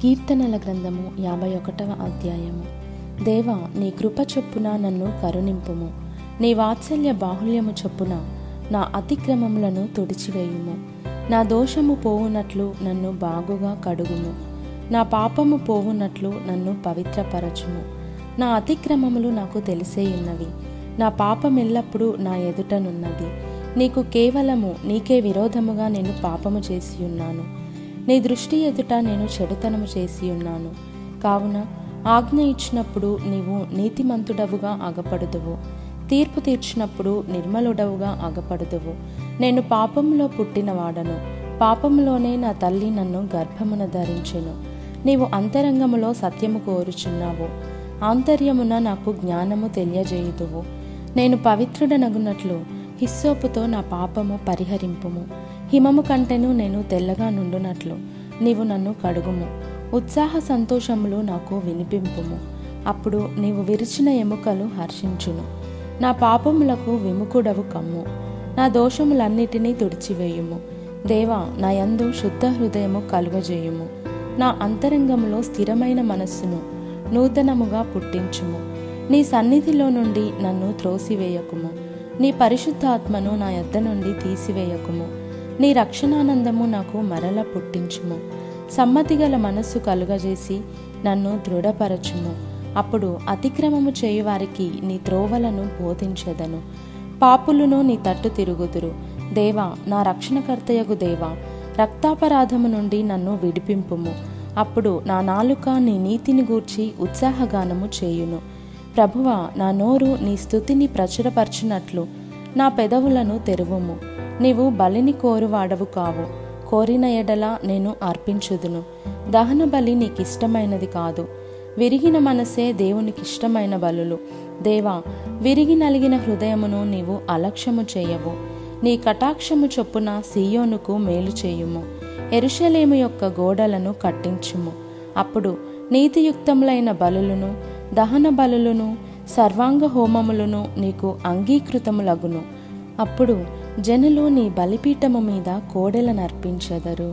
కీర్తనల గ్రంథము 51వ అధ్యాయము. దేవా, నీ కృప చొప్పున నన్ను కరుణింపుము, నీ వాత్సల్య బాహుళ్యము చొప్పున నా అతిక్రమములను తుడిచివేయుము. నా దోషము పోవునట్లు నన్ను బాగుగా కడుగుము, నా పాపము పోవునట్లు నన్ను పవిత్రపరచుము. నా అతిక్రమములు నాకు తెలిసేయున్నవి, నా పాపమెల్లప్పుడూ నా ఎదుటనున్నది. నీకు కేవలము నీకే విరోధముగా నేను పాపము చేసియున్నాను, నీ దృష్టి ఎదుట నేను చెడుతనము చేసియున్నాను. కావున ఆజ్ఞ ఇచ్చినప్పుడు నీవు నీతిమంతుడవుగా అగపడుదువు, తీర్పు తీర్చినప్పుడు నిర్మలుడవుగా అగపడుదువు. నేను పాపంలో పుట్టినవాడను, పాపంలోనే నా తల్లి నన్ను గర్భమున ధరించెను. నీవు అంతరంగములో సత్యము కోరుచున్నావు, ఆంతర్యమున నాకు జ్ఞానము తెలియజేయుదువు. నేను పవిత్రుడనగునట్లు హిస్సోపుతో నా పాపము పరిహరింపుము, హిమము కంటేను నేను తెల్లగా నుండునట్లు నీవు నన్ను కడుగుము. ఉత్సాహ సంతోషములు నాకు వినిపింపుము, అప్పుడు నీవు విరిచిన ఎముకలు హర్షించును. నా పాపములకు విముఖుడవు కమ్ము, నా దోషములన్నిటినీ తుడిచివేయుము. దేవా, నా యందు శుద్ధ హృదయము కలుగజేయుము, నా అంతరంగంలో స్థిరమైన మనస్సును నూతనముగా పుట్టించుము. నీ సన్నిధిలో నుండి నన్ను త్రోసివేయకుము, నీ పరిశుద్ధాత్మను నా యొద్ద నుండి తీసివేయకుము. నీ రక్షణానందము నాకు మరల పుట్టించుము, సమ్మతిగల మనస్సు కలుగజేసి నన్ను దృఢపరచుము. అప్పుడు అతిక్రమము చేయువారికి నీ త్రోవలను బోధించెదను, పాపులను నీ తట్టు తిరుగుదురు. దేవా, నా రక్షణకర్తయగు దేవా, రక్తాపరాధము నుండి నన్ను విడిపింపుము. అప్పుడు నా నాలుక నీ నీతిని గూర్చి ఉత్సాహగానము చేయును. ప్రభువా, నా నోరు నీ స్తుతిని ప్రచురపరచునట్లు నా పెదవులను తెరువుము. నీవు బలిని కోరువాడవు కావు, కోరిన ఎడల నేను అర్పించుదును. దహన బలి నీకిష్టమైనది కాదు, విరిగిన మనసే దేవునికిష్టమైన బలులు. దేవా, విరిగి నలిగిన హృదయమును నీవు అలక్ష్యము చేయవు. నీ కటాక్షము చొప్పున సీయోనుకు మేలు చేయుము, యెరూషలేము యొక్క గోడలను కట్టించుము. అప్పుడు నీతియుక్తములైన బలులను, దహన బలులను, సర్వాంగ హోమములను నీకు అంగీకృతములగును. అప్పుడు జనులు నీ బలిపీఠము మీద కోడెలనర్పించెదరు.